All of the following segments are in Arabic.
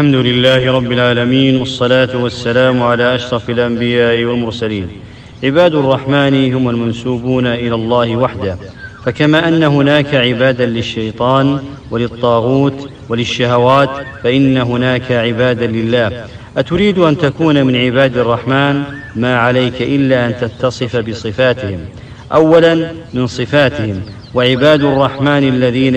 الحمد لله رب العالمين، والصلاة والسلام على أشرف الأنبياء والمرسلين. عباد الرحمن هم المنسوبون إلى الله وحده، فكما أن هناك عبادا للشيطان وللطاغوت وللشهوات فإن هناك عبادا لله. أتريد أن تكون من عباد الرحمن؟ ما عليك إلا أن تتصف بصفاتهم. أولا من صفاتهم: وعباد الرحمن الذين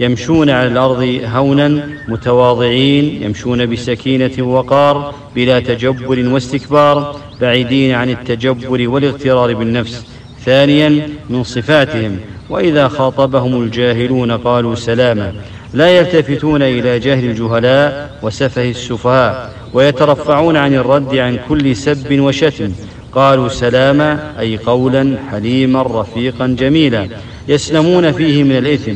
يمشون على الأرض هونا متواضعين، يمشون بسكينة وقار بلا تجبر واستكبار، بعيدين عن التجبر والاغترار بالنفس. ثانيا من صفاتهم: وإذا خاطبهم الجاهلون قالوا سلاما، لا يلتفتون إلى جهل الجهلاء وسفه السفهاء، ويترفعون عن الرد عن كل سب وشتم. قالوا سلاما أي قولا حليما رفيقا جميلا، يسلمون فيه من الإثم.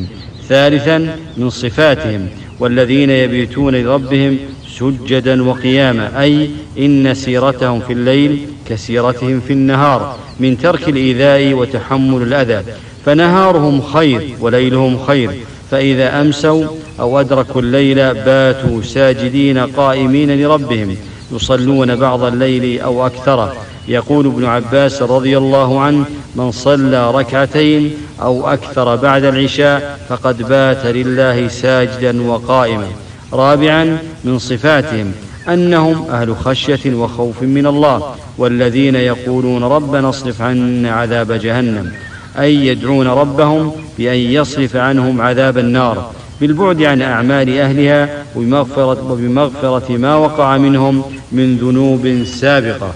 ثالثا من صفاتهم: والذين يبيتون لربهم سجدا وقياما، أي إن سيرتهم في الليل كسيرتهم في النهار من ترك الإيذاء وتحمل الأذى، فنهارهم خير وليلهم خير، فإذا أمسوا أو أدركوا الليل باتوا ساجدين قائمين لربهم، يصلون بعض الليل أو أكثره. يقول ابن عباس رضي الله عنه: من صلى ركعتين أو أكثر بعد العشاء فقد بات لله ساجدا وقائما. رابعا من صفاتهم: أنهم أهل خشية وخوف من الله، والذين يقولون ربنا اصرف عنا عذاب جهنم، أي يدعون ربهم بأن يصرف عنهم عذاب النار بالبعد عن أعمال أهلها وبمغفرة ما وقع منهم من ذنوب سابقة.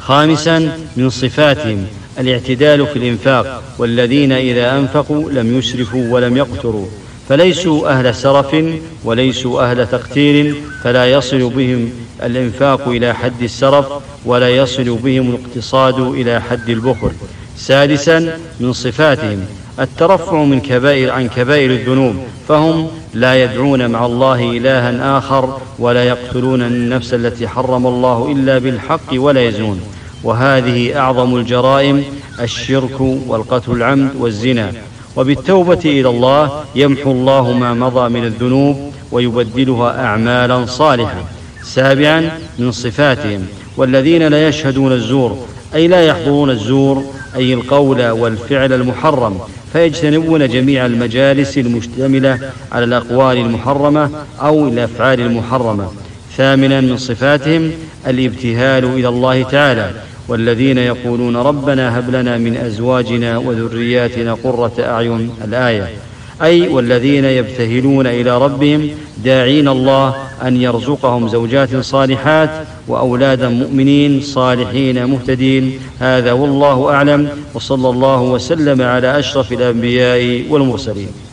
خامسا من صفاتهم: الاعتدال في الإنفاق، والذين إذا أنفقوا لم يسرفوا ولم يقتروا، فليسوا أهل سرف وليسوا أهل تقتير، فلا يصل بهم الإنفاق إلى حد السرف ولا يصل بهم الاقتصاد إلى حد البخل. سادسا من صفاتهم: الترفع عن كبائر الذنوب، فهم لا يدعون مع الله إلها آخر، ولا يقتلون النفس التي حرم الله إلا بالحق، ولا يزنون، وهذه أعظم الجرائم: الشرك والقتل العمد والزنا. وبالتوبة إلى الله يمحو الله ما مضى من الذنوب ويبدلها أعمالا صالحة. سابعا من صفاتهم: والذين لا يشهدون الزور، أي لا يحضرون الزور، أي القول والفعل المحرم، فيجتنبون جميع المجالس المشتملة على الأقوال المحرمة أو الأفعال المحرمة. ثامنا من صفاتهم: الابتهال إلى الله تعالى، والذين يقولون ربنا هب لنا من أزواجنا وذرياتنا قرة أعين، الآية، أي والذين يبتهلون إلى ربهم داعين الله أن يرزقهم زوجات صالحات وأولادا مؤمنين صالحين مهتدين. هذا والله أعلم، وصلى الله وسلم على أشرف الأنبياء والمرسلين.